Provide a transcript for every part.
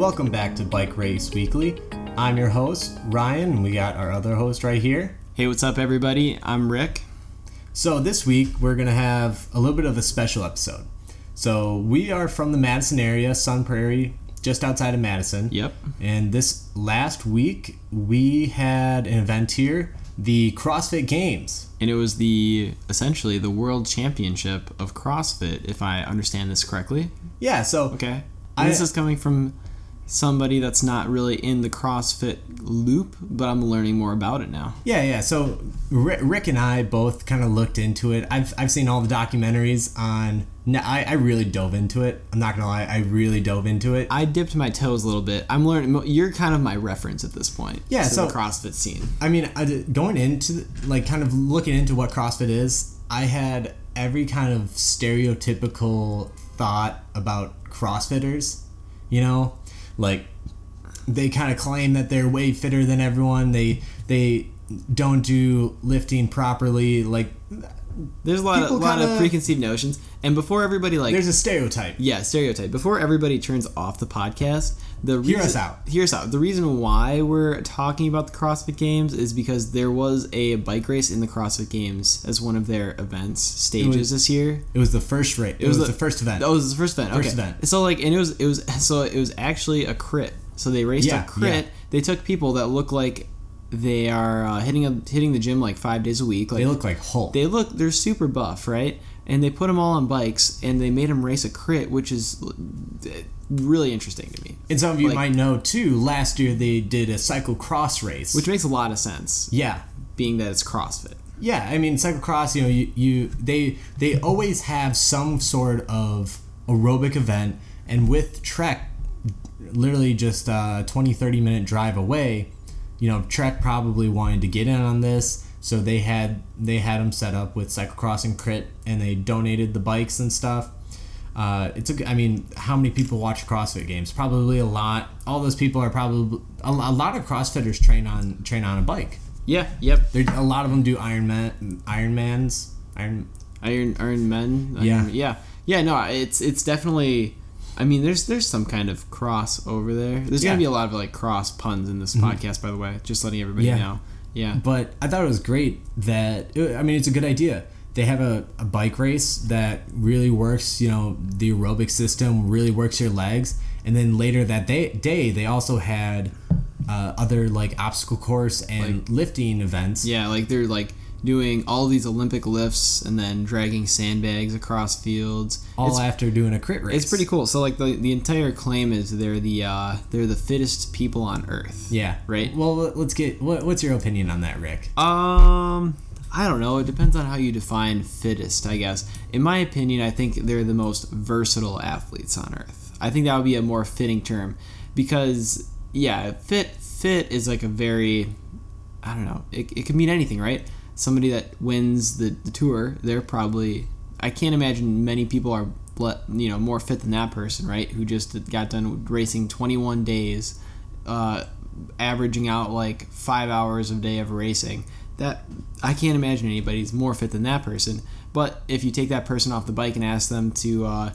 Welcome back to Bike Race Weekly. I'm your host, Ryan, and we got our other host right here. Hey, what's up, everybody? I'm Rick. So this week, we're going to have a little bit of a special episode. So we are from the Madison area, Sun Prairie, just outside of Madison. Yep. And this last week, we had an event here, the CrossFit Games. And it was essentially the World Championship of CrossFit, if I understand this correctly. Yeah, so... Okay. This is coming from somebody that's not really in the CrossFit loop, but I'm learning more about it now. Yeah. So Rick and I both kind of looked into it. I've seen all the documentaries on... I really dove into it. I'm not going to lie. I really dove into it. I dipped my toes a little bit. I'm learning... You're kind of my reference at this point. Yeah, so... the CrossFit scene. I mean, going into... kind of looking into what CrossFit is, I had every kind of stereotypical thought about CrossFitters, they kind of claim that they're way fitter than everyone. They don't do lifting properly. There's a lot of preconceived notions. And before everybody there's a stereotype. Yeah, stereotype. Before everybody turns off the podcast, hear us out. The reason why we're talking about the CrossFit Games is because there was a bike race in the CrossFit Games as one of their events this year. It was the first race. It was the first event. That was the first event. Okay. So and it was actually a crit. So they raced a crit. Yeah. They took people that look like they are hitting the gym 5 days a week. They look like Hulk. They're super buff, right? And they put them all on bikes, and they made them race a crit, which is really interesting to me. And some of you might know, too, last year they did a cyclocross race. Which makes a lot of sense. Yeah. Being that it's CrossFit. Yeah, I mean, cyclocross, they always have some sort of aerobic event, and with Trek, literally just a 20, 30-minute drive away, Trek probably wanted to get in on this, so they had them set up with cyclocross and crit, and they donated the bikes and stuff. How many people watch CrossFit Games? Probably a lot. All those people are probably a lot of CrossFitters train on a bike. Yeah. Yep. A lot of them do Iron Men. Yeah. Yeah. Yeah. No, it's definitely. I mean, there's some kind of cross over there. There's gonna be a lot of cross puns in this podcast, by the way. Just letting everybody know. Yeah. But I thought it was great that it's a good idea. They have a bike race that really works, the aerobic system really works your legs. And then later that day, they also had other obstacle course and lifting events. Yeah, they're doing all these Olympic lifts and then dragging sandbags across fields. After doing a crit race. It's pretty cool. So the entire claim is they're the fittest people on earth. Yeah. Right? Well, let's get what's your opinion on that, Rick? I don't know. It depends on how you define fittest, I guess. In my opinion, I think they're the most versatile athletes on earth. I think that would be a more fitting term because, yeah, fit is a very, I don't know, it could mean anything, right? Somebody that wins the tour, they're probably, I can't imagine many people are more fit than that person, right? Who just got done racing 21 days, averaging out 5 hours a day of racing. That I can't imagine anybody's more fit than that person. But if you take that person off the bike and ask them to,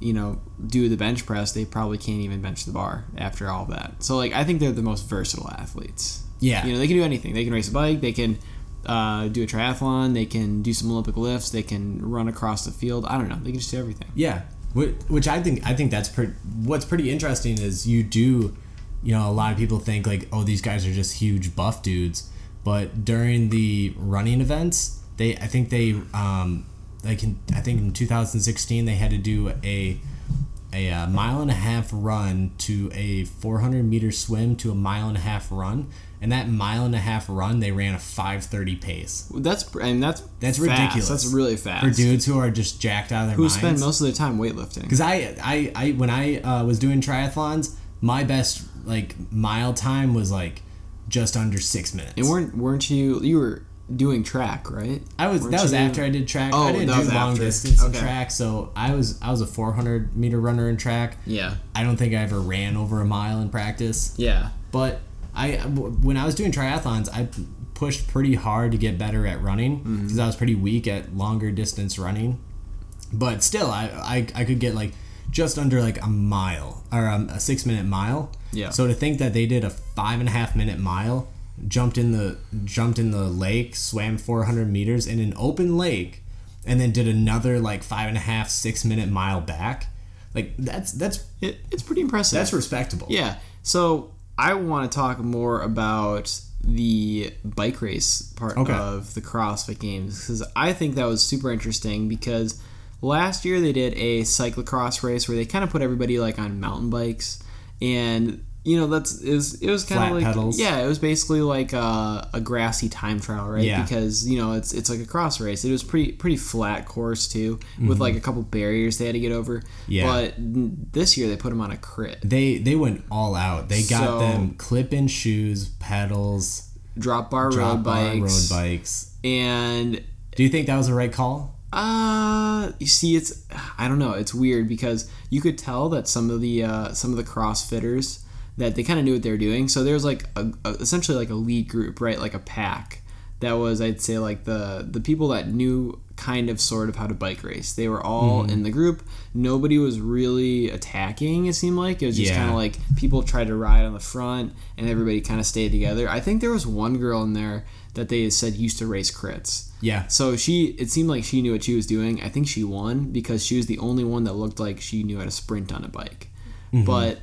do the bench press, they probably can't even bench the bar after all that. So, I think they're the most versatile athletes. Yeah. They can do anything. They can race a bike. They can do a triathlon. They can do some Olympic lifts. They can run across the field. I don't know. They can just do everything. Yeah. Which I think that's what's pretty interesting is you do, a lot of people think oh, these guys are just huge buff dudes. But during the running events, I think in 2016 they had to do a mile and a half run to a 400-meter swim to a mile and a half run, and that mile and a half run they ran a 5:30 pace. That's fast. Ridiculous. That's really fast for dudes who are just jacked out of their minds. Who spend most of their time weightlifting. Because I when I was doing triathlons, my best mile time was just under 6 minutes. And weren't you were doing track, right? After I did track. Oh, I didn't do long distance in track, so I was a 400-meter runner in track. Yeah. I don't think I ever ran over a mile in practice. Yeah. But when I was doing triathlons, I pushed pretty hard to get better at running because I was pretty weak at longer distance running. But still, I could get just under like a mile or a 6 minute mile. Yeah. So to think that they did a 5.5 minute mile, jumped in the lake, swam 400 meters in an open lake, and then did another like 5.5, 6 minute mile back. Like that's pretty impressive. That's respectable. Yeah. So I want to talk more about the bike race part of the CrossFit Games, because I think that was super interesting, because last year they did a cyclocross race where they kind of put everybody like on mountain bikes, and you know it was kind of like pedals. Yeah, it was basically like a grassy time trial, right? Yeah. Because you know it's like a cross race. It was pretty flat course too, with like a couple barriers they had to get over. Yeah. But this year they put them on a crit. They went all out. They got them clip-in shoes, pedals, drop bar road bikes. And do you think that was the right call? You see, I don't know. It's weird because you could tell that some of the CrossFitters that they kind of knew what they were doing. So there was like essentially like a lead group, right? Like a pack that was, I'd say, like the people that knew kind of sort of how to bike race. They were all in the group. Nobody was really attacking, it seemed like. It was just kind of like people tried to ride on the front and everybody kind of stayed together. I think there was one girl in there that they said used to race crits. Yeah. So it seemed like she knew what she was doing. I think she won because she was the only one that looked like she knew how to sprint on a bike. Mm-hmm. But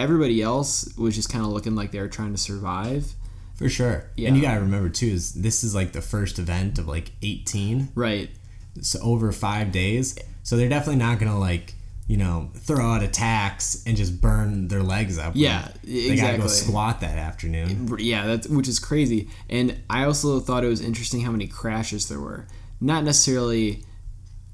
everybody else was just kind of looking like they were trying to survive. For sure. Yeah. And you got to remember too, is this is like the first event of like 18. Right. So over 5 days. So they're definitely not going to like, you know, throw out attacks and just burn their legs up. Yeah, like, exactly. They got to go squat that afternoon. Yeah, which is crazy. And I also thought it was interesting how many crashes there were. Not necessarily,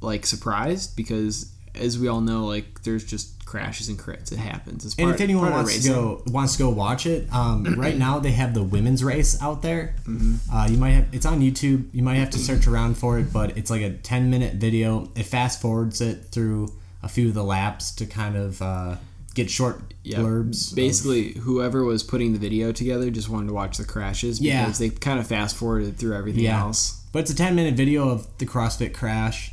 like, surprised, because as we all know, like, there's just crashes and crits. It happens. It's part, and if anyone wants to go watch it, right now they have the women's race out there. Mm-hmm. It's on YouTube. You might have to search around for it, but it's like a 10-minute video. It fast-forwards it through a few of the laps to kind of get short blurbs. Basically, whoever was putting the video together just wanted to watch the crashes because they kind of fast-forwarded through everything else. But it's a 10-minute video of the CrossFit crash.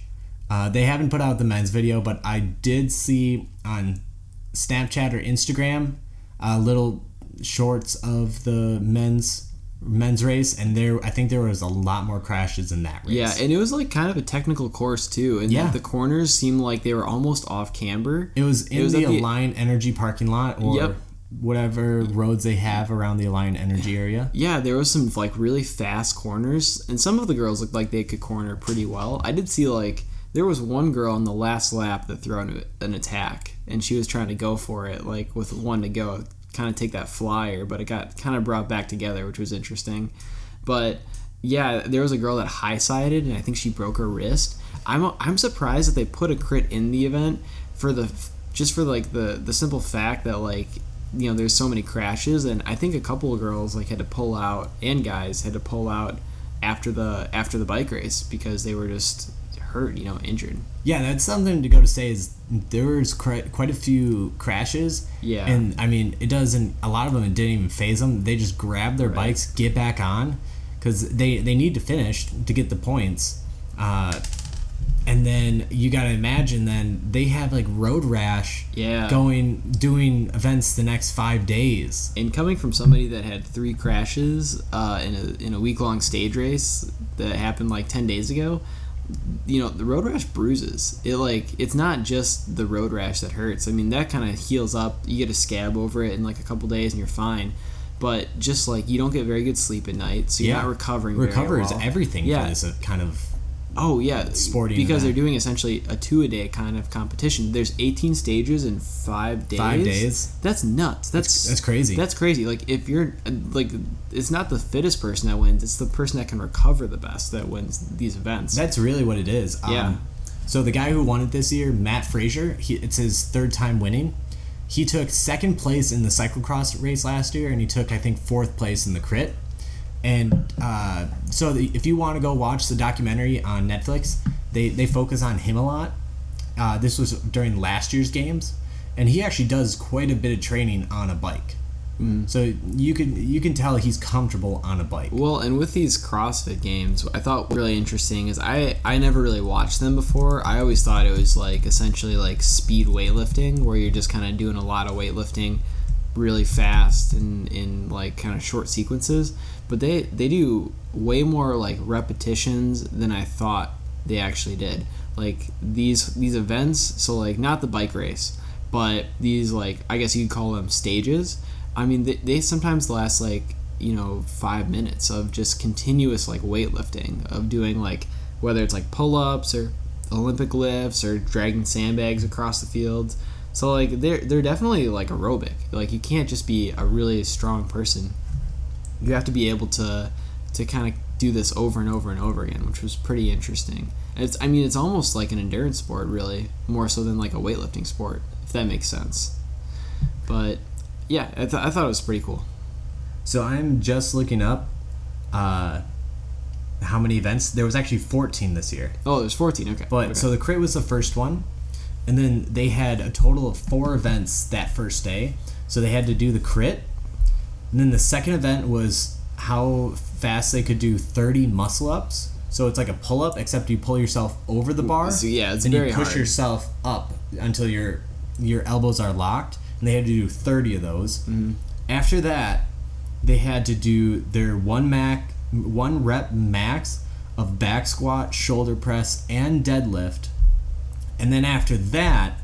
They haven't put out the men's video, but I did see on Snapchat or Instagram little shorts of the men's race, and I think there was a lot more crashes in that race. Yeah, and it was like kind of a technical course too, and like the corners seemed like they were almost off camber. It was the Align Energy parking lot, or whatever roads they have around the Align Energy area. Yeah, there was some like really fast corners, and some of the girls looked like they could corner pretty well. I did see like there was one girl on the last lap that threw an attack, and she was trying to go for it like with one to go, kind of take that flyer, but it got kind of brought back together, which was interesting. But yeah, there was a girl that high-sided, and I think she broke her wrist. I'm surprised that they put a crit in the event for the simple fact that, like, you know, there's so many crashes, and I think a couple of girls like had to pull out, and guys had to pull out after the bike race because they were just hurt, you know, injured. Yeah, that's something to go to say is there was quite a few crashes. Yeah. And I mean, a lot of them, it didn't even phase them. They just grabbed their bikes, get back on, because they need to finish to get the points. And then you got to imagine then they have like road rash doing events the next 5 days. And coming from somebody that had 3 crashes in a week-long stage race that happened like 10 days ago, you know, the road rash bruises. It like, it's not just the road rash that hurts. I mean, that kind of heals up. You get a scab over it in like a couple days and you're fine. But just like, you don't get very good sleep at night, so you're not recovering very well. Recover is everything for this kind of sporting because event. They're doing essentially a 2-a-day kind of competition. There's 18 stages in 5 days. 5 days? That's nuts. That's crazy. That's crazy. Like, if you're like, it's not the fittest person that wins, it's the person that can recover the best that wins these events. That's really what it is. So the guy who won it this year, Matt Fraser, it's his third time winning. He took second place in the cyclocross race last year, and he took, I think, fourth place in the crit. And if you want to go watch the documentary on Netflix, they focus on him a lot. This was during last year's games, and he actually does quite a bit of training on a bike, Mm. So you can tell he's comfortable on a bike. Well, and with these CrossFit games, I thought really interesting is I never really watched them before. I always thought it was like essentially like speed weightlifting, where you're just kind of doing a lot of weightlifting really fast and in like kind of short sequences. But they do way more like repetitions than I thought they actually did. Like these events, so like not the bike race, but these like I guess you could call them stages. I mean they sometimes last like 5 minutes of just continuous like weightlifting, of doing like whether it's like pull-ups or Olympic lifts or dragging sandbags across the fields. So like they're definitely like aerobic. Like you can't just be a really strong person. You have to be able to kind of do this over and over and over again, which was pretty interesting. It's almost like an endurance sport, really, more so than like a weightlifting sport, if that makes sense. But yeah, I thought it was pretty cool. So I'm just looking up how many events. There was actually 14 this year. Oh, there's 14. Okay. But okay. So the crit was the first one. And then they had a total of 4 events that first day. So they had to do the crit. And then the second event was how fast they could do 30 muscle ups. So it's like a pull up, except you pull yourself over the bar. So yeah, it's very hard. And you push yourself up until your elbows are locked. And they had to do 30 of those. Mm-hmm. After that, they had to do their one rep max of back squat, shoulder press, and deadlift. And then after that,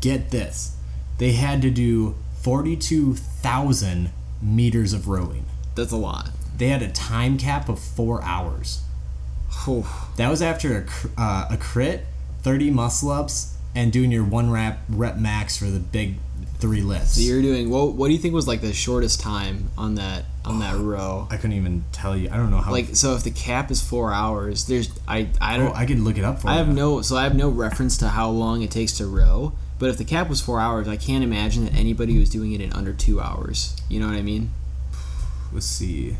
get this, they had to do 42,000 meters of rowing. That's a lot. They had a time cap of 4 hours. That was after a crit, 30 muscle ups, and doing your one rep max for the big 3 lifts. So you're doing what do you think was like the shortest time on that row? I couldn't even tell you. I don't know how. Like so, if the cap is 4 hours, there's I don't. Oh, I can look it up for you. I have no reference to how long it takes to row. But if the cap was 4 hours, I can't imagine that anybody was doing it in under 2 hours. You know what I mean? Let's see.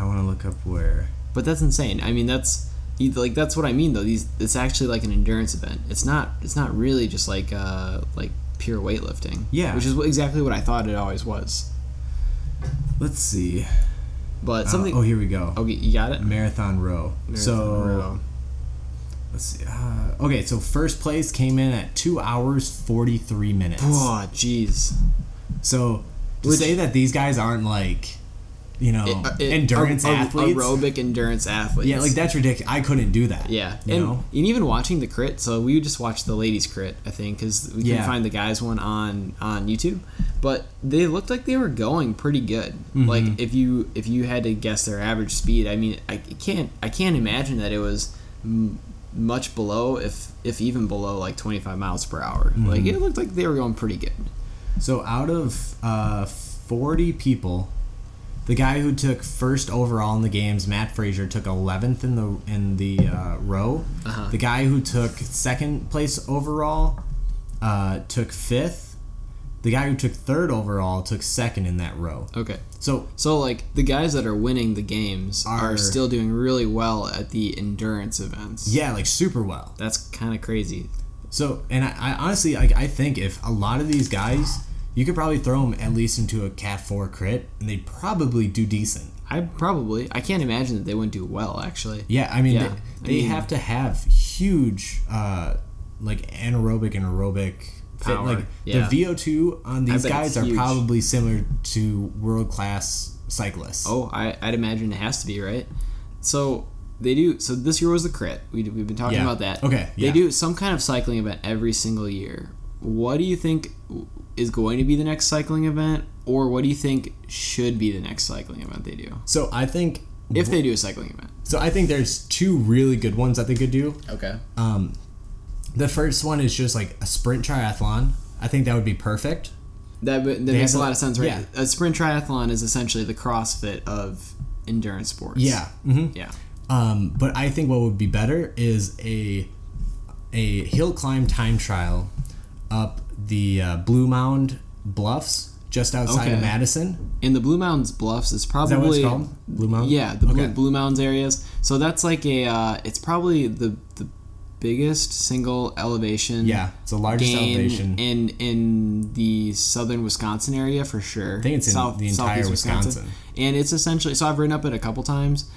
I want to look up where. But that's insane. I mean, that's what I mean though. It's actually like an endurance event. It's not really just like pure weightlifting. Yeah. Which is exactly what I thought it always was. Let's see. But something. Oh, here we go. Okay, you got it. Marathon row. Let's see. Okay, so first place came in at 2 hours 43 minutes. Oh, jeez. So say that these guys aren't like, endurance athletes, aerobic endurance athletes. Yeah, like that's ridiculous. I couldn't do that. Yeah, and even watching the crit. So we would just watch the ladies' crit, I think, because we can find the guys one on YouTube. But they looked like they were going pretty good. Mm-hmm. Like if you had to guess their average speed, I mean, I can't imagine that it was much below, if even below, like 25 miles per hour. Mm-hmm. Like it looked like they were going pretty good. So out of 40 people. The guy who took first overall in the games, Matt Fraser, took 11th in the row. Uh-huh. The guy who took second place overall took 5th. The guy who took third overall took second in that row. Okay. So like the guys that are winning the games are still doing really well at the endurance events. Yeah, like super well. That's kind of crazy. So, and I honestly, I think if a lot of these guys. You could probably throw them at least into a Cat 4 crit, and they'd probably do decent. I can't imagine that they wouldn't do well, actually. Yeah, I mean, yeah. They have to have huge, like, anaerobic and aerobic power. The VO2 on these guys are probably similar to world-class cyclists. Oh, I'd imagine it has to be, right? So they do. So this year was the crit. We've been talking about that. Okay. Yeah. They do some kind of cycling event every single year. What do you think is going to be the next cycling event, or what do you think should be the next cycling event they do? So I think if they do a cycling event. So I think there's 2 really good ones that they could do. Okay. The first one is just like a sprint triathlon. I think that would be perfect. That makes a lot of sense, right? Yeah. A sprint triathlon is essentially the CrossFit of endurance sports. Yeah. Mm-hmm. Yeah. But I think what would be better is a hill climb time trial up the Blue Mound Bluffs just outside of Madison. And the Blue Mounds Bluffs is probably... Is that what it's called? Blue Mounds? Yeah, the Blue Mounds areas. So that's like it's probably the biggest single elevation. Yeah, it's the largest elevation in the southern Wisconsin area for sure. I think it's in the entire Wisconsin. And it's essentially, so I've ridden up it a couple times.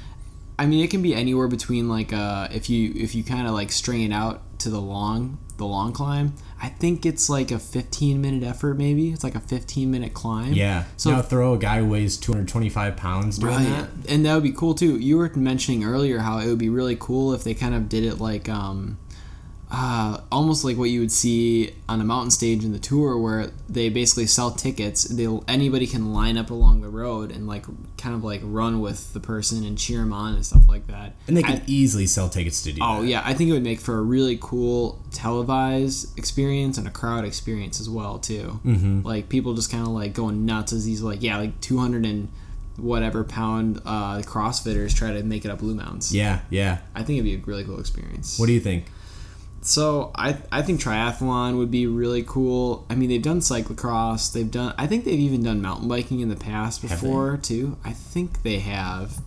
I mean, it can be anywhere between like if you kind of like strain out to the long climb. I think it's like a 15-minute effort maybe. It's like a 15-minute climb. Yeah. So now throw a guy who weighs 225 pounds doing that. And that would be cool too. You were mentioning earlier how it would be really cool if they kind of did it like almost like what you would see on a mountain stage in the tour where they basically sell tickets. Anybody can line up along the road and like kind of like run with the person and cheer them on and stuff like that. And they can easily sell tickets to do that. Oh yeah, I think it would make for a really cool televised experience and a crowd experience as well too. Mm-hmm. Like people just kind of like going nuts as these like 200 and whatever pound CrossFitters try to make it up Blue Mounds. Yeah, yeah. I think it'd be a really cool experience. What do you think? So I think triathlon would be really cool. I mean, they've done cyclocross. I think they've even done mountain biking in the past before too. I think they have.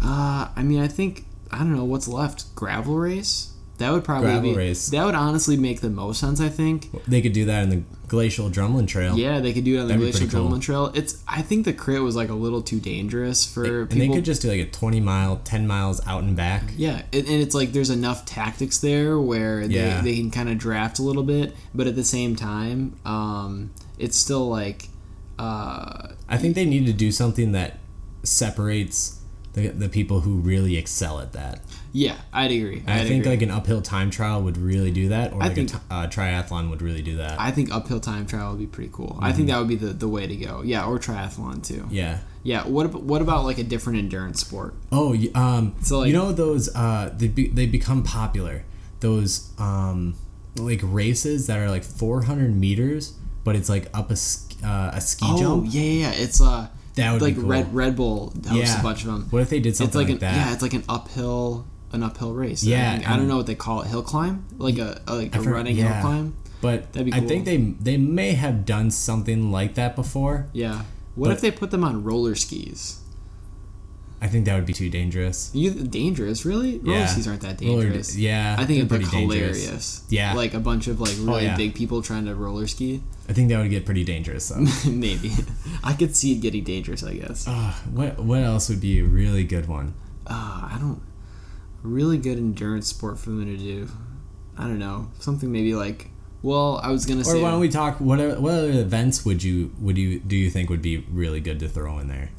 I don't know what's left. Gravel race. That would probably that would honestly make the most sense. I think they could do that in the Glacial Drumlin Trail. Yeah, they could do it on the Glacial Drumlin Trail. I think the crit was like a little too dangerous for people. And they could just do like a 20-mile, 10 miles out and back. Yeah, and it's like there's enough tactics there where they can kind of draft a little bit, but at the same time, it's still like. I think they need to do something that separates the people who really excel at that. Yeah, I'd agree. I think like an uphill time trial would really do that, or a triathlon would really do that. I think uphill time trial would be pretty cool. Mm-hmm. I think that would be the way to go. Yeah, or triathlon too. Yeah. Yeah, what about like a different endurance sport? Oh, so like, you know those they become popular. Those like races that are like 400 meters, but it's like up a ski jump. Oh, yeah. It's that would be cool. Red Bull hosts a bunch of them. What if they did something like that? Yeah, it's like an uphill race. Yeah, I don't know what they call it. Hill climb, like a running hill climb. But that'd be cool. I think they may have done something like that before. Yeah. What if they put them on roller skis? I think that would be too dangerous. Dangerous, really? Roller skis aren't that dangerous. I think it'd be hilarious. Yeah, like a bunch of like really big people trying to roller ski. I think that would get pretty dangerous though. Maybe. I could see it getting dangerous, I guess. What else would be a really good one? Really good endurance sport for them to do. I don't know, something maybe like. Well, I was gonna say. Or why don't we talk? What other events do you think would be really good to throw in there?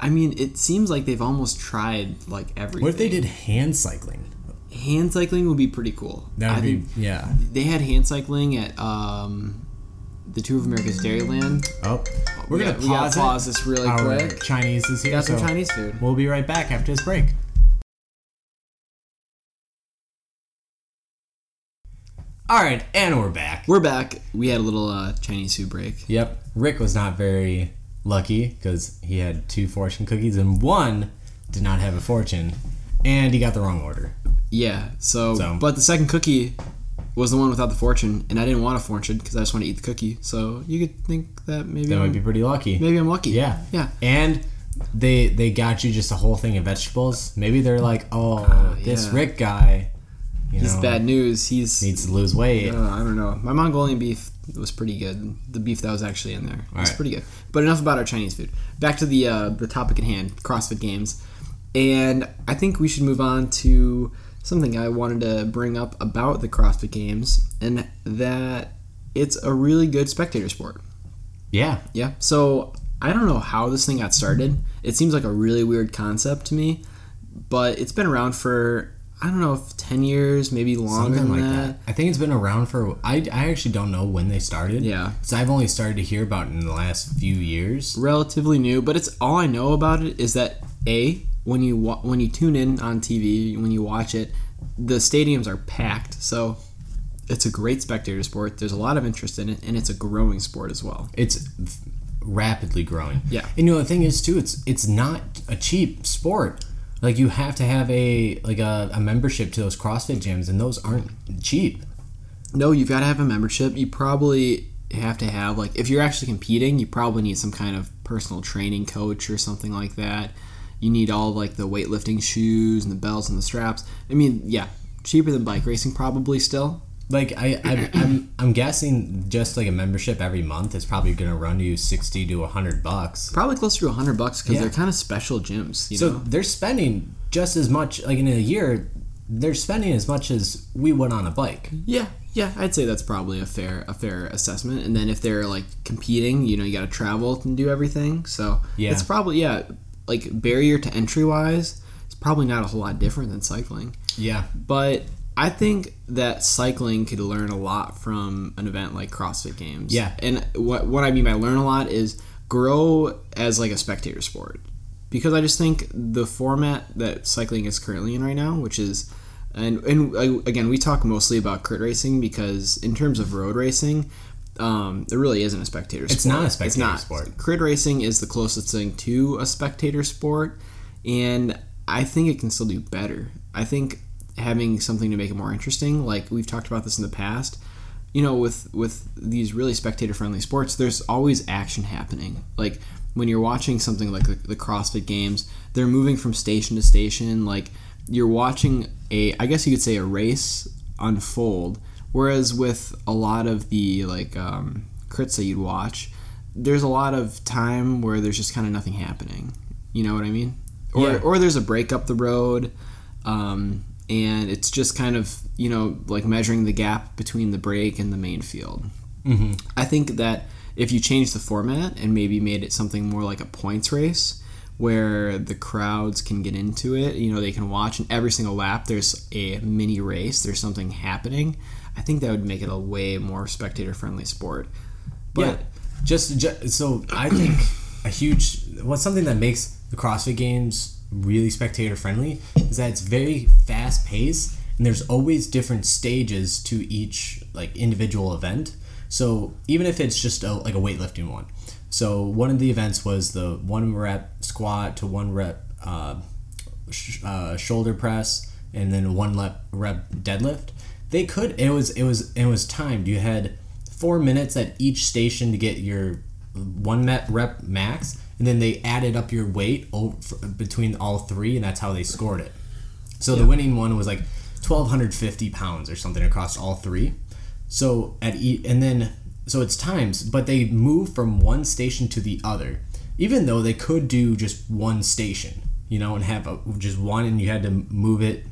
I mean, it seems like they've almost tried like everything. What if they did hand cycling? Hand cycling would be pretty cool. That would be They had hand cycling at the Tour of America's Dairyland. Oh, we gotta pause this really quick. Chinese is here. Got some Chinese food. We'll be right back after this break. All right, and we're back. We had a little Chinese food break. Yep. Rick was not very lucky because he had 2 fortune cookies and one did not have a fortune, and he got the wrong order. Yeah, so. But the second cookie was the one without the fortune, and I didn't want a fortune because I just wanted to eat the cookie. So you could think that maybe that might be pretty lucky. Maybe I'm lucky. Yeah. Yeah. And they got you just a whole thing of vegetables. Maybe they're like, this Rick guy... He's bad news. He needs to lose weight. I don't know. My Mongolian beef was pretty good. The beef that was actually in there was pretty good. But enough about our Chinese food. Back to the topic at hand, CrossFit Games. And I think we should move on to something I wanted to bring up about the CrossFit Games, and that it's a really good spectator sport. Yeah. Yeah. So I don't know how this thing got started. It seems like a really weird concept to me, but it's been around for... I don't know if 10 years, maybe longer than that. I think it's been around for... I actually don't know when they started. Yeah. So I've only started to hear about it in the last few years. Relatively new, but it's all I know about it is that, A, when you tune in on TV, when you watch it, the stadiums are packed. So it's a great spectator sport. There's a lot of interest in it, and it's a growing sport as well. It's rapidly growing. Yeah. And the thing is, too, it's not a cheap sport. Like, you have to have a membership to those CrossFit gyms, and those aren't cheap. No, you've got to have a membership. You probably have to have, like, if you're actually competing, you probably need some kind of personal training coach or something like that. You need all, like, the weightlifting shoes and the belts and the straps. I mean, yeah, cheaper than bike racing probably still. Like I'm guessing just like a membership every month is probably going to run you $60 to $100. Probably closer to $100 because they're kind of special gyms. You know? They're spending just as much, like in a year, they're spending as much as we would on a bike. Yeah, I'd say that's probably a fair assessment. And then if they're like competing, you know, you got to travel and do everything. So it's probably like barrier to entry wise, it's probably not a whole lot different than cycling. Yeah, but I think that cycling could learn a lot from an event like CrossFit Games. Yeah. And what I mean by learn a lot is grow as like a spectator sport. Because I just think the format that cycling is currently in right now, which is, and again, we talk mostly about crit racing because in terms of road racing, it really isn't a spectator sport. It's not a spectator sport. Crit racing is the closest thing to a spectator sport, and I think it can still do better. I think having something to make it more interesting, like we've talked about this in the past, you know, with these really spectator-friendly sports, there's always action happening. Like when you're watching something like the CrossFit Games, they're moving from station to station. Like you're watching I guess you could say a race unfold. Whereas with a lot of the like crits that you'd watch, there's a lot of time where there's just kind of nothing happening. You know what I mean? Or there's a break up the road. And it's just kind of, you know, like measuring the gap between the break and the main field. Mm-hmm. I think that if you change the format and maybe made it something more like a points race where the crowds can get into it, you know, they can watch, and every single lap there's a mini race, there's something happening, I think that would make it a way more spectator-friendly sport. But so I think a huge, something that makes the CrossFit Games really spectator friendly is that it's very fast paced and there's always different stages to each like individual event. So even if it's just like a weightlifting one, so one of the events was the 1 rep squat to 1 rep shoulder press and then 1 rep deadlift. They could it was timed. You had 4 minutes at each station to get your 1 rep max. And then they added up your weight between all three, and that's how they scored it. So the winning one was like 1,250 pounds or something across all three. So so it's times, but they move from one station to the other, even though they could do just one station, you know, and have just one, and you had to move it,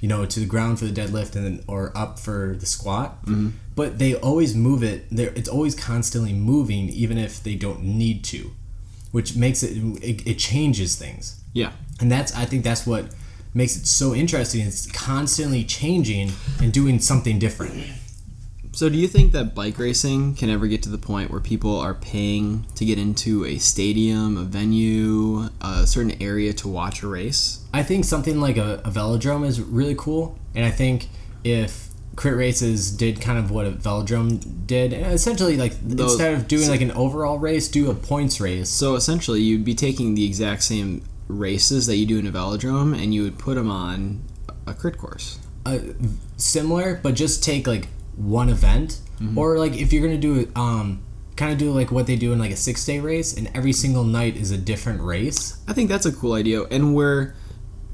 you know, to the ground for the deadlift and then or up for the squat. Mm-hmm. But they always move it. It's always constantly moving, even if they don't need to. Which makes it changes things. Yeah. And I think that's what makes it so interesting. It's constantly changing and doing something different. So do you think that bike racing can ever get to the point where people are paying to get into a stadium, a venue, a certain area to watch a race? I think something like a velodrome is really cool. And I think if crit races did kind of what a velodrome did, and essentially like instead of doing like an overall race, do a points race. So essentially you'd be taking the exact same races that you do in a velodrome and you would put them on a crit course, similar, but just take like one event. Mm-hmm. Or like if you're gonna do kind of do like what they do in like a 6-day race and every single night is a different race. I think that's a cool idea, and where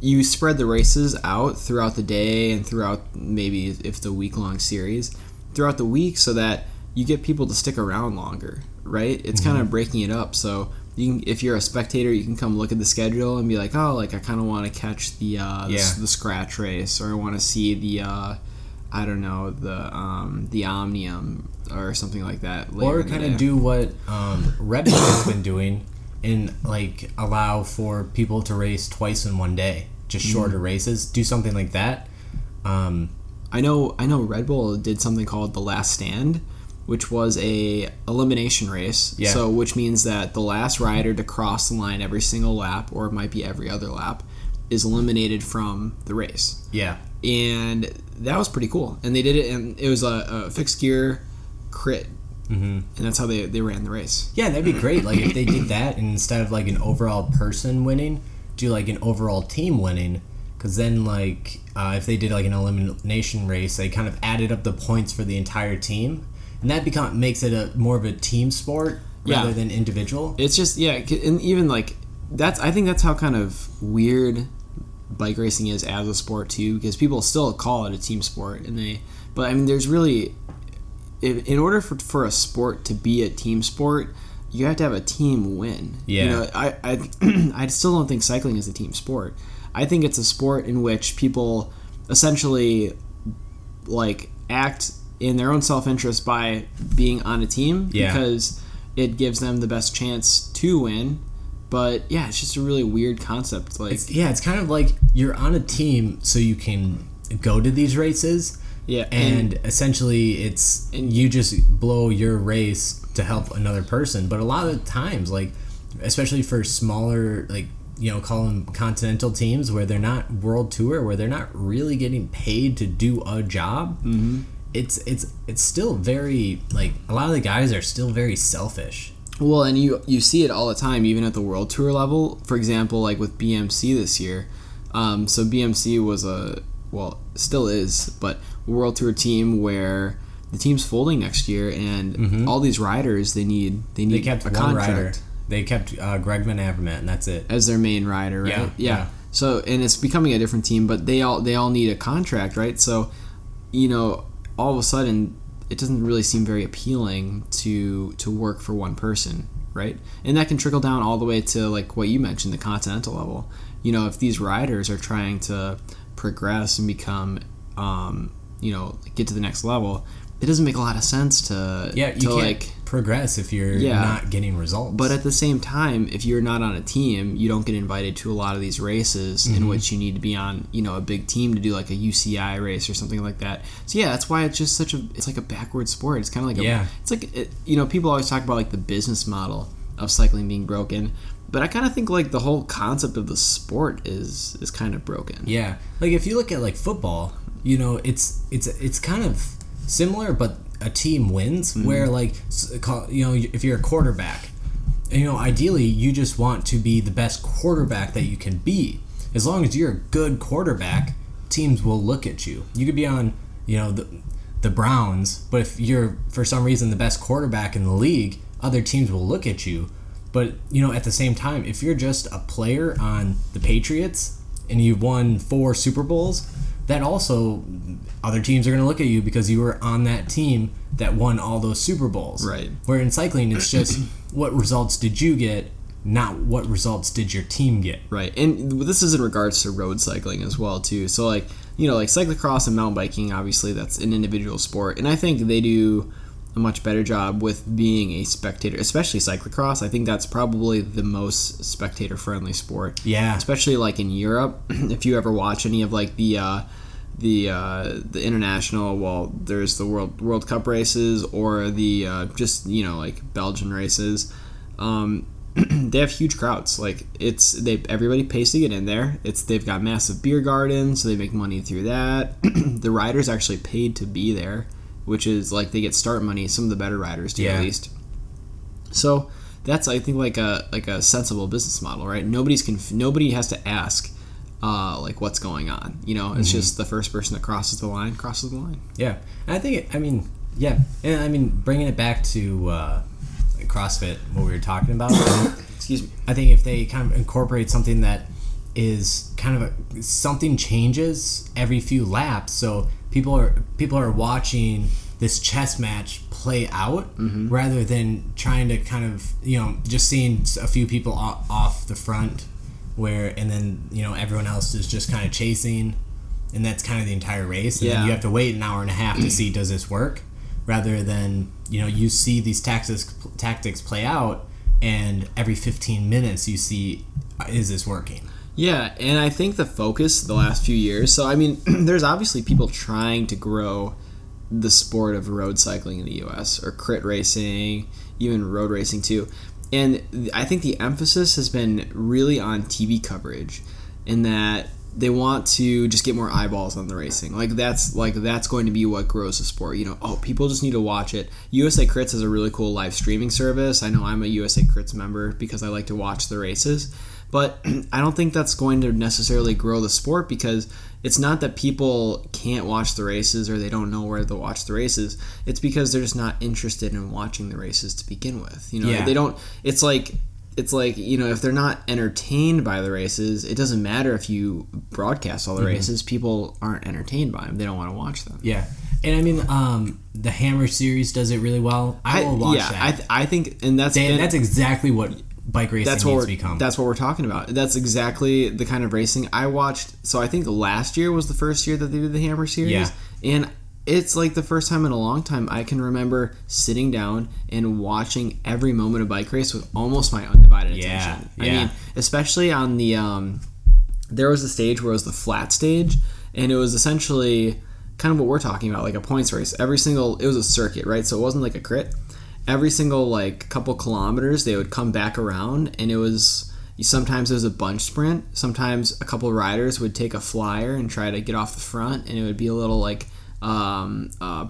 you spread the races out throughout the day and throughout maybe if the week-long series, throughout the week, so that you get people to stick around longer, right? It's mm-hmm. kind of breaking it up. So you can, if you're a spectator, you can come look at the schedule and be like, oh, like I kind of want to catch the scratch race, or I want to see the Omnium or something like that. Or kind of do what Red Bull has been doing and like allow for people to race twice in one day. Just shorter races, do something like that. I know Red Bull did something called The Last Stand, which was a elimination race. Yeah. So which means that the last rider to cross the line every single lap, or it might be every other lap, is eliminated from the race. Yeah. And that was pretty cool. And they did it, and it was a fixed gear crit. Mm-hmm. And that's how they ran the race. Yeah, that'd be great. Like if they did that, and instead of like an overall person winning, do like an overall team winning, because then like if they did like an elimination race, they kind of added up the points for the entire team, and that makes it a more of a team sport rather than individual. It's just and even like that's I think that's how kind of weird bike racing is as a sport too, because people still call it a team sport, and they. But I mean, there's really, in order for a sport to be a team sport, you have to have a team win. Yeah. You know, I still don't think cycling is a team sport. I think it's a sport in which people essentially like act in their own self-interest by being on a team, yeah, because it gives them the best chance to win. But yeah, it's just a really weird concept. Like, it's kind of like you're on a team so you can go to these races. Yeah, and essentially you just blow your race to help another person. But a lot of times, like especially for smaller, like, you know, call them continental teams where they're not world tour, where they're not really getting paid to do a job. Mm-hmm. It's still very, like, a lot of the guys are still very selfish. Well, and you see it all the time, even at the world tour level. For example, like with BMC this year. So BMC was still is, but world tour team where the team's folding next year, and mm-hmm. all these riders they need. They kept a one contract. Rider. They kept Greg Van Avermaet, and that's it, as their main rider, right? Yeah. So, and it's becoming a different team, but they all need a contract, right? So, you know, all of a sudden, it doesn't really seem very appealing to work for one person, right? And that can trickle down all the way to, like, what you mentioned, the continental level. You know, if these riders are trying to progress and become, you know, get to the next level, it doesn't make a lot of sense to you can't progress if you're not getting results. But at the same time, if you're not on a team, you don't get invited to a lot of these races mm-hmm. in which you need to be on, you know, a big team to do like a UCI race or something like that. So yeah, that's why it's just it's like a backward sport. It's kind of like you know, people always talk about like the business model of cycling being broken, but I kind of think like the whole concept of the sport is kind of broken. Yeah, like if you look at like football, you know, it's kind of similar, but a team wins mm-hmm. where, like, you know, if you're a quarterback, you know, ideally you just want to be the best quarterback that you can be. As long as you're a good quarterback, teams will look at you. You could be on, you know, the Browns, but if you're for some reason the best quarterback in the league, other teams will look at you. But, you know, at the same time, if you're just a player on the Patriots and you've won 4 Super Bowls, that also, other teams are going to look at you because you were on that team that won all those Super Bowls. Right. Where in cycling, it's just what results did you get, not what results did your team get. Right. And this is in regards to road cycling as well, too. So, like, you know, like cyclocross and mountain biking, obviously, that's an individual sport. And I think they do a much better job with being a spectator, especially cyclocross. I think that's probably the most spectator-friendly sport. Yeah. Especially, like, in Europe. If you ever watch any of, like, the international, well, there's the World Cup races or the just, you know, like, Belgian races, they have huge crowds. Like, everybody pays to get in there. They've got massive beer gardens, so they make money through that. The riders actually paid to be there, which is, like, they get start money, some of the better riders do, at least. So that's, I think, like a sensible business model, right? Nobody has to ask, like, what's going on, you know? It's mm-hmm. just the first person that crosses the line. Yeah, and I think, bringing it back to CrossFit, what we were talking about. Excuse me. I think if they kind of incorporate something that is kind of something changes every few laps, so people are watching this chess match play out mm-hmm. rather than trying to kind of, you know, just seeing a few people off the front and then, you know, everyone else is just kind of chasing, and that's kind of the entire race, and then you have to wait an hour and a half to see does this work, rather than, you know, you see these tactics play out, and every 15 minutes you see, is this working? Yeah, and I think the focus the last few years, so I mean, there's obviously people trying to grow the sport of road cycling in the US, or crit racing, even road racing too. And I think the emphasis has been really on TV coverage, in that they want to just get more eyeballs on the racing. Like that's going to be what grows the sport. You know, people just need to watch it. USA Crits is a really cool live streaming service. I know I'm a USA Crits member because I like to watch the races. But I don't think that's going to necessarily grow the sport, because it's not that people can't watch the races or they don't know where to watch the races. It's because they're just not interested in watching the races to begin with. You know, they don't. It's like it's like, you know, if they're not entertained by the races, it doesn't matter if you broadcast all the races. People aren't entertained by them. They don't want to watch them. Yeah. And I mean, the Hammer Series does it really well. I will watch that. I think, and that's exactly what bike racing needs to become. That's what we're talking about. That's exactly the kind of racing I watched. So I think last year was the first year that they did the Hammer Series. Yeah. And it's like the first time in a long time I can remember sitting down and watching every moment of bike race with almost my undivided attention. Yeah. I mean, especially on the, there was a stage where it was the flat stage, and it was essentially kind of what we're talking about, like a points race. It was a circuit, right? So it wasn't like a crit. Every single like couple kilometers, they would come back around, and sometimes it was a bunch sprint. Sometimes a couple riders would take a flyer and try to get off the front, and it would be a little like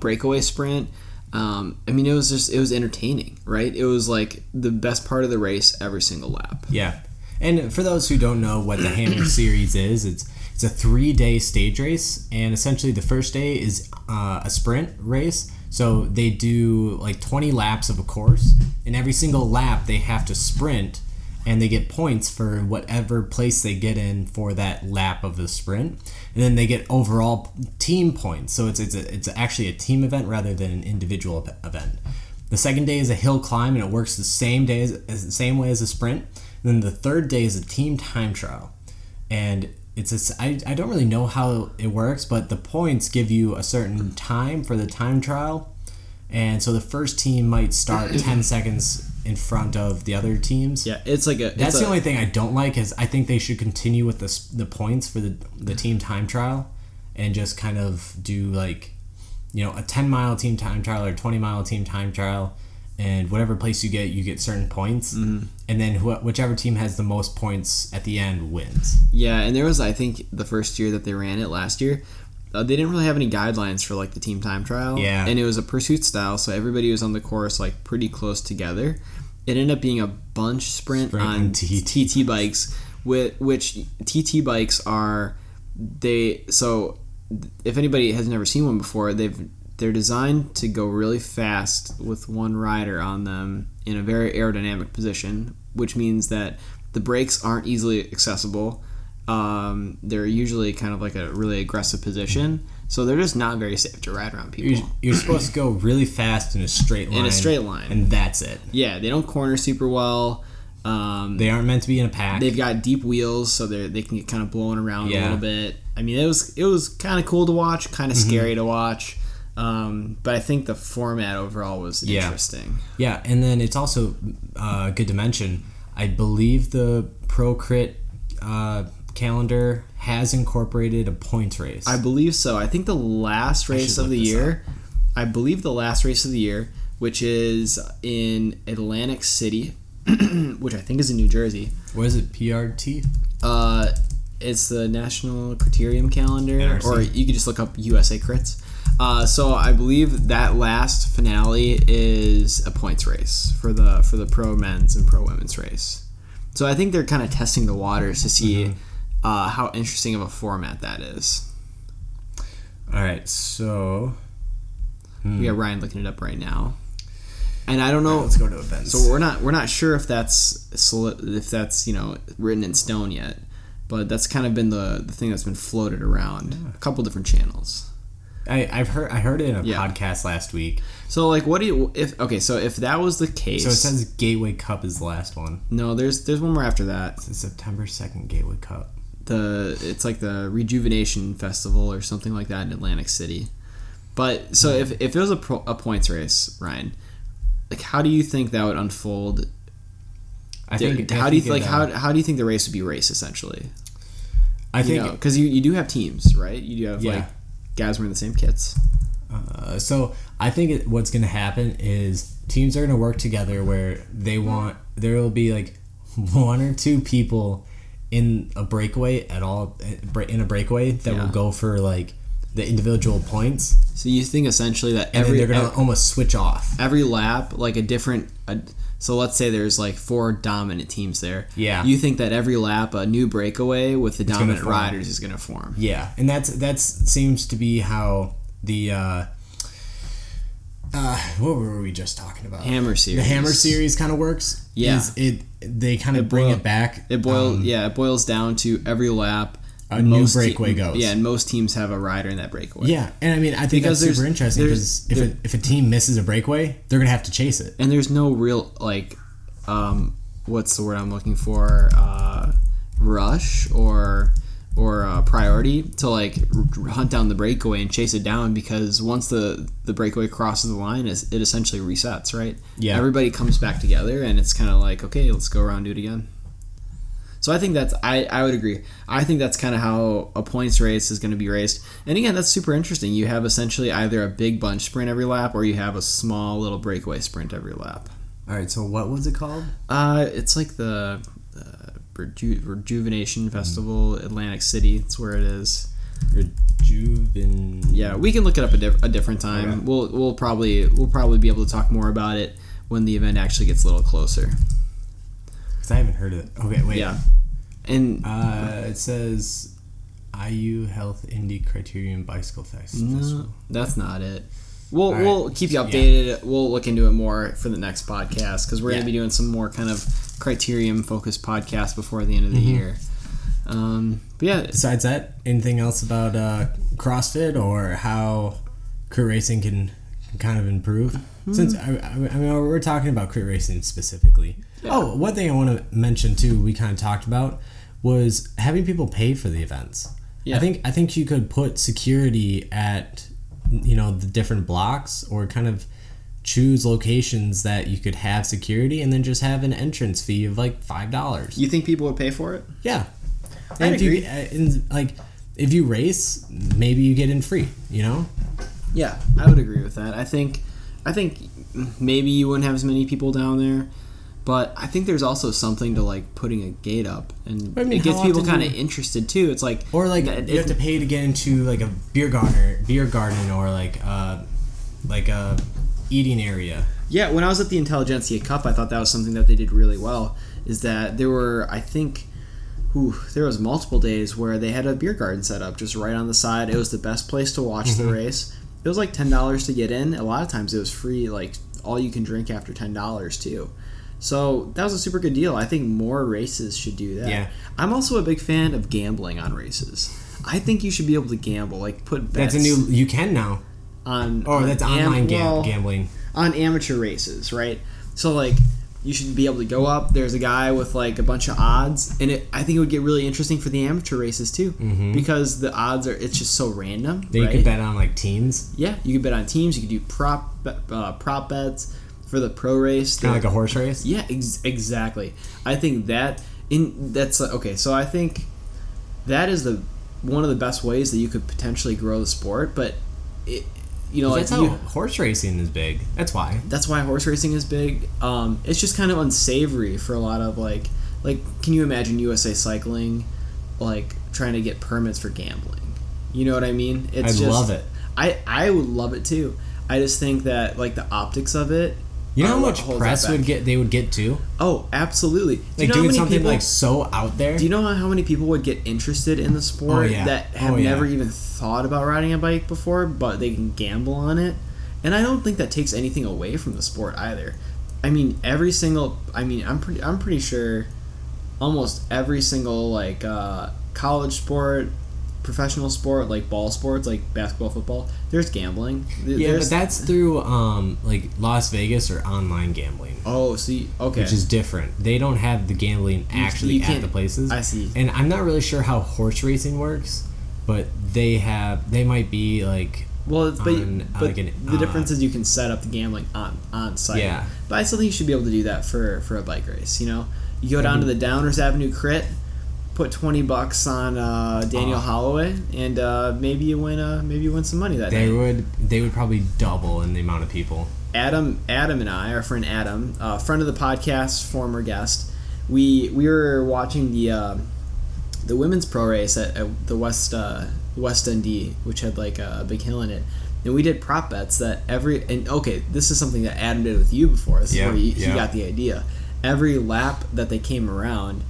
breakaway sprint. I mean, it was entertaining, right? It was like the best part of the race every single lap. Yeah. And for those who don't know what the Hammer Series is, it's a 3-day stage race, and essentially the first day is a sprint race. So they do like 20 laps of a course, and every single lap they have to sprint, and they get points for whatever place they get in for that lap of the sprint, and then they get overall team points. So it's actually a team event rather than an individual event. The second day is a hill climb, and it works the same way as a sprint. And then the third day is a team time trial, and I don't really know how it works, but the points give you a certain time for the time trial. And so the first team might start 10 seconds in front of the other teams. Yeah, it's like that's the only thing I don't like, is I think they should continue with the points for the team time trial, and just kind of do like, you know, a 10-mile team time trial or 20-mile team time trial, and whatever place you get certain points, and then whichever team has the most points at the end wins. Yeah, and there was, I think, the first year that they ran it last year, they didn't really have any guidelines for like the team time trial. Yeah. And it was a pursuit style, so everybody was on the course like pretty close together. It ended up being a bunch sprint on TT bikes, which TT bikes are so if anybody has never seen one before, they're designed to go really fast with one rider on them in a very aerodynamic position, which means that the brakes aren't easily accessible. They're usually kind of like a really aggressive position, so they're just not very safe to ride around people. You're supposed to go really fast in a straight line. And that's it. Yeah, they don't corner super well. They aren't meant to be in a pack. They've got deep wheels, so they can get kind of blown around a little bit. I mean, it was kind of cool to watch, kind of scary to watch. But I think the format overall was interesting. Yeah, and then it's also good to mention, I believe the Pro Crit calendar has incorporated a points race. I believe so. I think the last race of the year, which is in Atlantic City, which I think is in New Jersey. What is it, PRT? It's the National Criterium Calendar, NRC. Or you could just look up USA Crits. So I believe that last finale is a points race for the pro men's and pro women's race. So I think they're kind of testing the waters to see how interesting of a format that is. All right, so we got Ryan looking it up right now, and I don't know. Right, let's go to events. So we're not sure if that's written in stone yet, but that's kind of been the thing that's been floated around a couple different channels. I heard it in a podcast last week. So like, if that was the case, so it says Gateway Cup is the last one. No, there's one more after that. It's the September 2nd Gateway Cup. It's like the Rejuvenation Festival or something like that in Atlantic City. But so if it was a points race, Ryan, like how do you think that would unfold? How do you think the race would be raced essentially? I think because you do have teams, right? You do have like guys wearing the same kits. So I think what's going to happen is teams are going to work together where there will be like one or two people in a breakaway that will go for like the individual points. So you think essentially that they're going to almost switch off every lap, like a different. So let's say there's like four dominant teams there. Yeah. You think that every lap a new breakaway with the dominant riders is going to form. Yeah, and that seems to be how the What were we just talking about? Hammer Series. The Hammer Series kind of works. Yeah. They kind of bring it back. It boils down to every lap. A new breakaway goes. Yeah, and most teams have a rider in that breakaway. Yeah, and I mean, I think that's super interesting because if a team misses a breakaway, they're going to have to chase it. And there's no real, like, what's the word I'm looking for? Rush or priority to, like, hunt down the breakaway and chase it down, because once the breakaway crosses the line, it essentially resets, right? Yeah. Everybody comes back together, and it's kind of like, okay, let's go around and do it again. So I think that's I would agree. I think that's kind of how a points race is going to be raced. And again, that's super interesting. You have essentially either a big bunch sprint every lap or you have a small little breakaway sprint every lap. All right, so what was it called? It's like the Rejuvenation Festival, Atlantic City. That's where it is. Yeah, we can look it up a different time. Okay. We'll probably be able to talk more about it when the event actually gets a little closer. Because I haven't heard of it. Okay, wait. Yeah. And it says IU Health Indie Criterion Bicycle Fest. No, that's not it. We'll keep you updated. Yeah. We'll look into it more for the next podcast because we're going to be doing some more kind of criterion focused podcasts before the end of the year. But yeah. Besides that, anything else about CrossFit or how crit racing can kind of improve? Since I mean, we're talking about crit racing specifically. Yeah. Oh, one thing I want to mention too, we kind of talked about, was having people pay for the events. Yeah. I think you could put security at, you know, the different blocks, or kind of choose locations that you could have security, and then just have an entrance fee of like $5. You think people would pay for it? Yeah. And if you race, maybe you get in free, you know? Yeah, I would agree with that. I think maybe you wouldn't have as many people down there, but I think there's also something to, like, putting a gate up, and it gets people kind of interested too. It's like, or like you have to pay to get into like a beer garden, or like a eating area. Yeah, when I was at the Intelligentsia Cup, I thought that was something that they did really well. Is that there were, I think, there was multiple days where they had a beer garden set up just right on the side. It was the best place to watch the race. It was like $10 to get in. A lot of times it was free, like all you can drink after $10 too. So that was a super good deal. I think more races should do that. Yeah. I'm also a big fan of gambling on races. I think you should be able to gamble, like put bets. That's you can now. Gambling. On amateur races, right? So like you should be able to go up. There's a guy with like a bunch of odds, and I think it would get really interesting for the amateur races too, because the odds it's just so random. Then you could bet on like teams. Yeah, you could bet on teams. You could do prop bets for the pro race. Kind of like a horse race. Yeah, exactly. I think that's okay. So I think that is one of the best ways that you could potentially grow the sport, but it. You know, that's how horse racing is big. That's why horse racing is big. It's just kind of unsavory for a lot of like can you imagine USA Cycling like trying to get permits for gambling? You know what I mean? I love it. I would love it too. I just think that like the optics of it. You know how much press they would get too? Oh, absolutely. Like doing something like so out there. Do you know how many people would get interested in the sport that have never even thought about riding a bike before, but they can gamble on it? And I don't think that takes anything away from the sport either. I mean, I'm pretty sure almost every single like college sport, professional sport, like ball sports, like basketball, football, there's gambling. But that's through like Las Vegas or online gambling. Oh, see, okay, which is different. They don't have the gambling actually at the places. I see. And I'm not really sure how horse racing works, but they might be like. Well, the difference is you can set up the gambling on site. Yeah. But I still think you should be able to do that for a bike race. You know, you go down to the Downers Avenue Crit. Put $20 on Daniel Holloway, and maybe you win. Maybe you win some money that day. They would probably double in the amount of people. Adam and I, our friend Adam, friend of the podcast, former guest, we were watching the women's pro race at the West Dundee, which had like a big hill in it, and we did prop bets that this is something that Adam did with you before. This is where he got the idea. Every lap that they came around.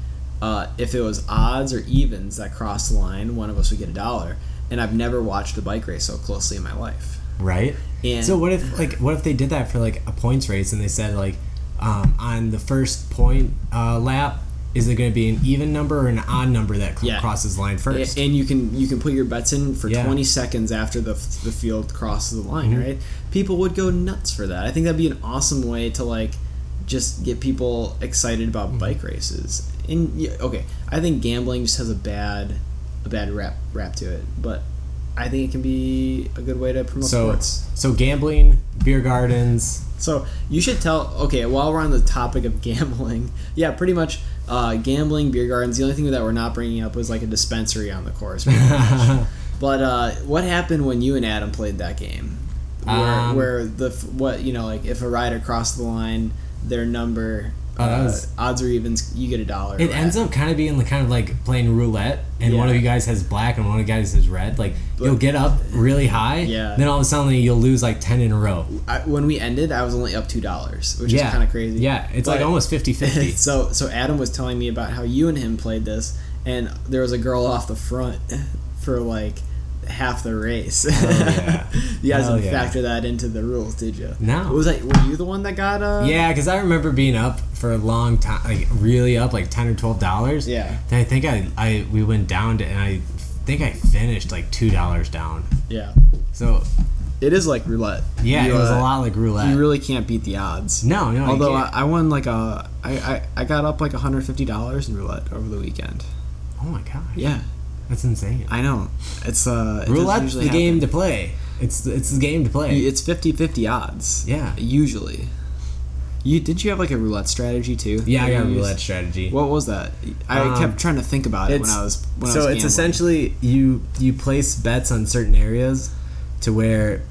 If it was odds or evens that crossed the line, one of us would get $1. And I've never watched a bike race so closely in my life. right? Yeah. So what if they did that for like a points race and they said like, on the first point lap, is it going to be an even number or an odd number that crosses the line first? And you can put your bets in for 20 seconds after the field crosses the line, mm-hmm. right? People would go nuts for that. I think that'd be an awesome way to like just get people excited about mm-hmm. bike races. And I think gambling just has a bad rap to it, but I think it can be a good way to promote sports. So gambling, beer gardens. So you should tell, while we're on the topic of gambling, pretty much gambling, beer gardens. The only thing that we're not bringing up was like a dispensary on the course. But what happened when you and Adam played that game? Where if a rider crossed the line, their number... odds or evens, you get $1. It ends up kind of being like playing roulette, and one of you guys has black and one of you guys has red. Like, you'll get up really high, then all of a sudden you'll lose like 10 in a row. When we ended, I was only up $2, which is kind of crazy. Yeah, it's like almost 50-50. So Adam was telling me about how you and him played this, and there was a girl off the front for like half the race. You guys didn't factor that into the rules, did you? No. Was that, were you the one that got yeah, because I remember being up for a long time, like really up, like $10 or $12. Yeah. Then I think we went down to, and I think I finished like $2 down. Yeah. So it is like roulette. Yeah, it was a lot like roulette. You really can't beat the odds. No. Although I won like I got up like $150 in roulette over the weekend. Oh my gosh. Yeah. That's insane. I know. It's roulette's the game to play. It's the game to play. It's 50-50 odds. Yeah. Usually. Did you have like a roulette strategy too? Yeah, I got a roulette strategy. What was that? I kept trying to think about it when I was gambling. It's essentially you place bets on certain areas to where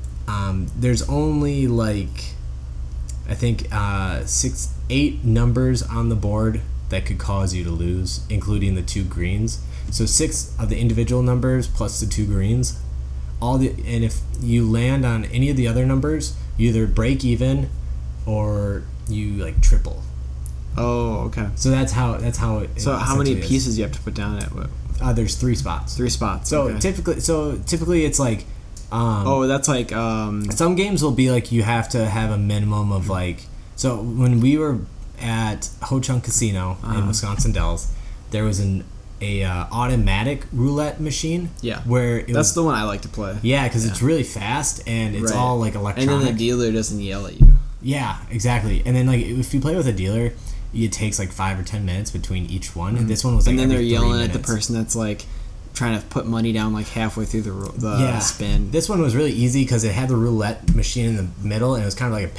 there's only like I think 8 numbers on the board that could cause you to lose, including the 2 greens. So 6 of the individual numbers plus the 2 greens, and if you land on any of the other numbers, you either break even or you like triple. Oh, okay. So that's how. So how many pieces you have to put down at? There's 3 spots. 3 spots. So okay. typically it's like. That's like. Some games will be like you have to have a minimum of like. So when we were at Ho-Chunk Casino in Wisconsin Dells, there was an automatic roulette machine. Yeah, that's the one I like to play. Yeah, because it's really fast and it's all like electronic. And then the dealer doesn't yell at you. Yeah, exactly. And then like if you play with a dealer, it takes like 5 or 10 minutes between each one. Mm-hmm. And this one was like, and then they're yelling at the person that's like trying to put money down like halfway through the spin. This one was really easy because it had the roulette machine in the middle, and it was kind of like a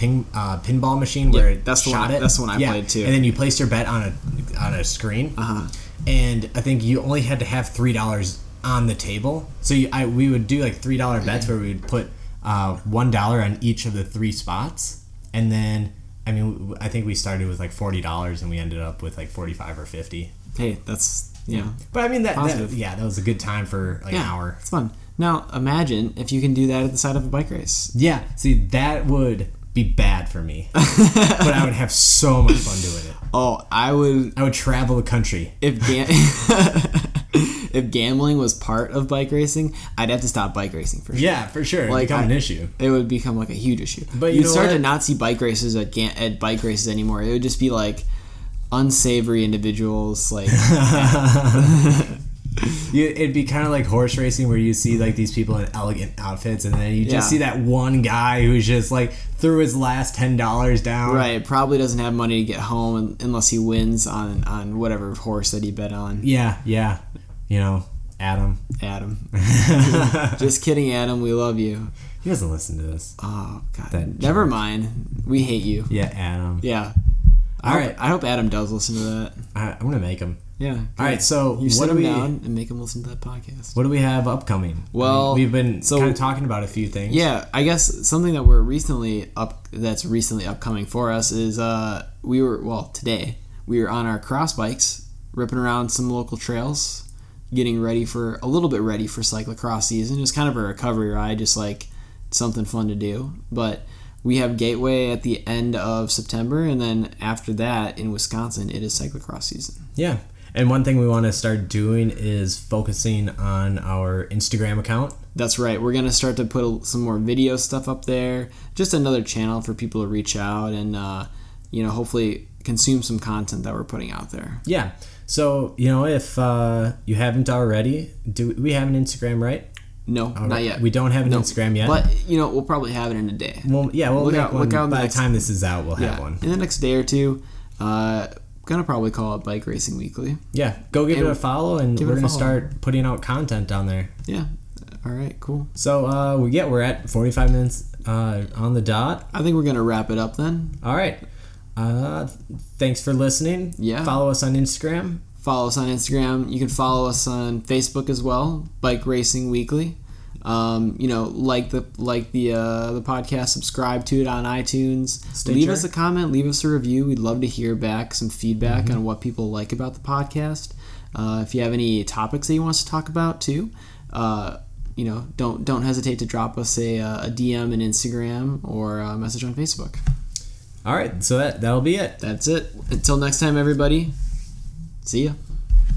pinball machine where it shot it. That's the one I played too. And then you placed your bet on a screen. Uh huh. And I think you only had to have $3 on the table. So we would do like $3 bets where we would put $1 on each of the 3 spots, and then I think we started with like $40 and we ended up with like 45 or 50. Hey, that's. Yeah, but I mean that was a good time for like an hour. It's fun. Now imagine if you can do that at the side of a bike race. Yeah, see that would be bad for me, but I would have so much fun doing it. Oh, I would travel the country. If gambling was part of bike racing, I'd have to stop bike racing for sure. Yeah, for sure. Like, it'd become an issue. It would become like a huge issue. But you'd start to not see bike races at bike races anymore. It would just be like. Unsavory individuals like it'd be kind of like horse racing where you see like these people in elegant outfits and then you just see that one guy who's just like threw his last $10 down, right? Probably doesn't have money to get home unless he wins on whatever horse that he bet on. Yeah Adam just kidding, Adam, we love you. He doesn't listen to this. Oh god, never mind, we hate you. Adam. All right. I hope Adam does listen to that. I'm going to make him. Yeah. All right. So you sit him down and make him listen to that podcast. What do we have upcoming? Well, we've been kind of talking about a few things. Yeah. I guess something that that's recently upcoming for us is today we were on our cross bikes ripping around some local trails, getting ready for cyclocross season. It was kind of a recovery ride, just like something fun to do. But we have Gateway at the end of September, and then after that in Wisconsin, it is cyclocross season. Yeah, And one thing we want to start doing is focusing on our Instagram account. That's right. We're going to start to put some more video stuff up there. Just another channel for people to reach out and, hopefully consume some content that we're putting out there. Yeah. So, if you haven't already, do we have an Instagram, right? No, not yet. We don't have an Instagram yet. But, we'll probably have it in a day. Well, yeah, we'll make one. By the time this is out, we'll have one. In the next day or two, going to probably call it Bike Racing Weekly. Yeah, go give it a follow, and we're going to start putting out content down there. Yeah. All right, cool. So, we're at 45 minutes on the dot. I think we're going to wrap it up then. All right. Thanks for listening. Yeah. Follow us on Instagram. You can follow us on Facebook as well, Bike Racing Weekly. Like the podcast, subscribe to it on iTunes. Stitcher. Leave us a comment, leave us a review. We'd love to hear back some feedback on what people like about the podcast. If you have any topics that you want us to talk about too, don't hesitate to drop us a DM on Instagram or a message on Facebook. All right, so that'll be it. That's it. Until next time, everybody. See ya.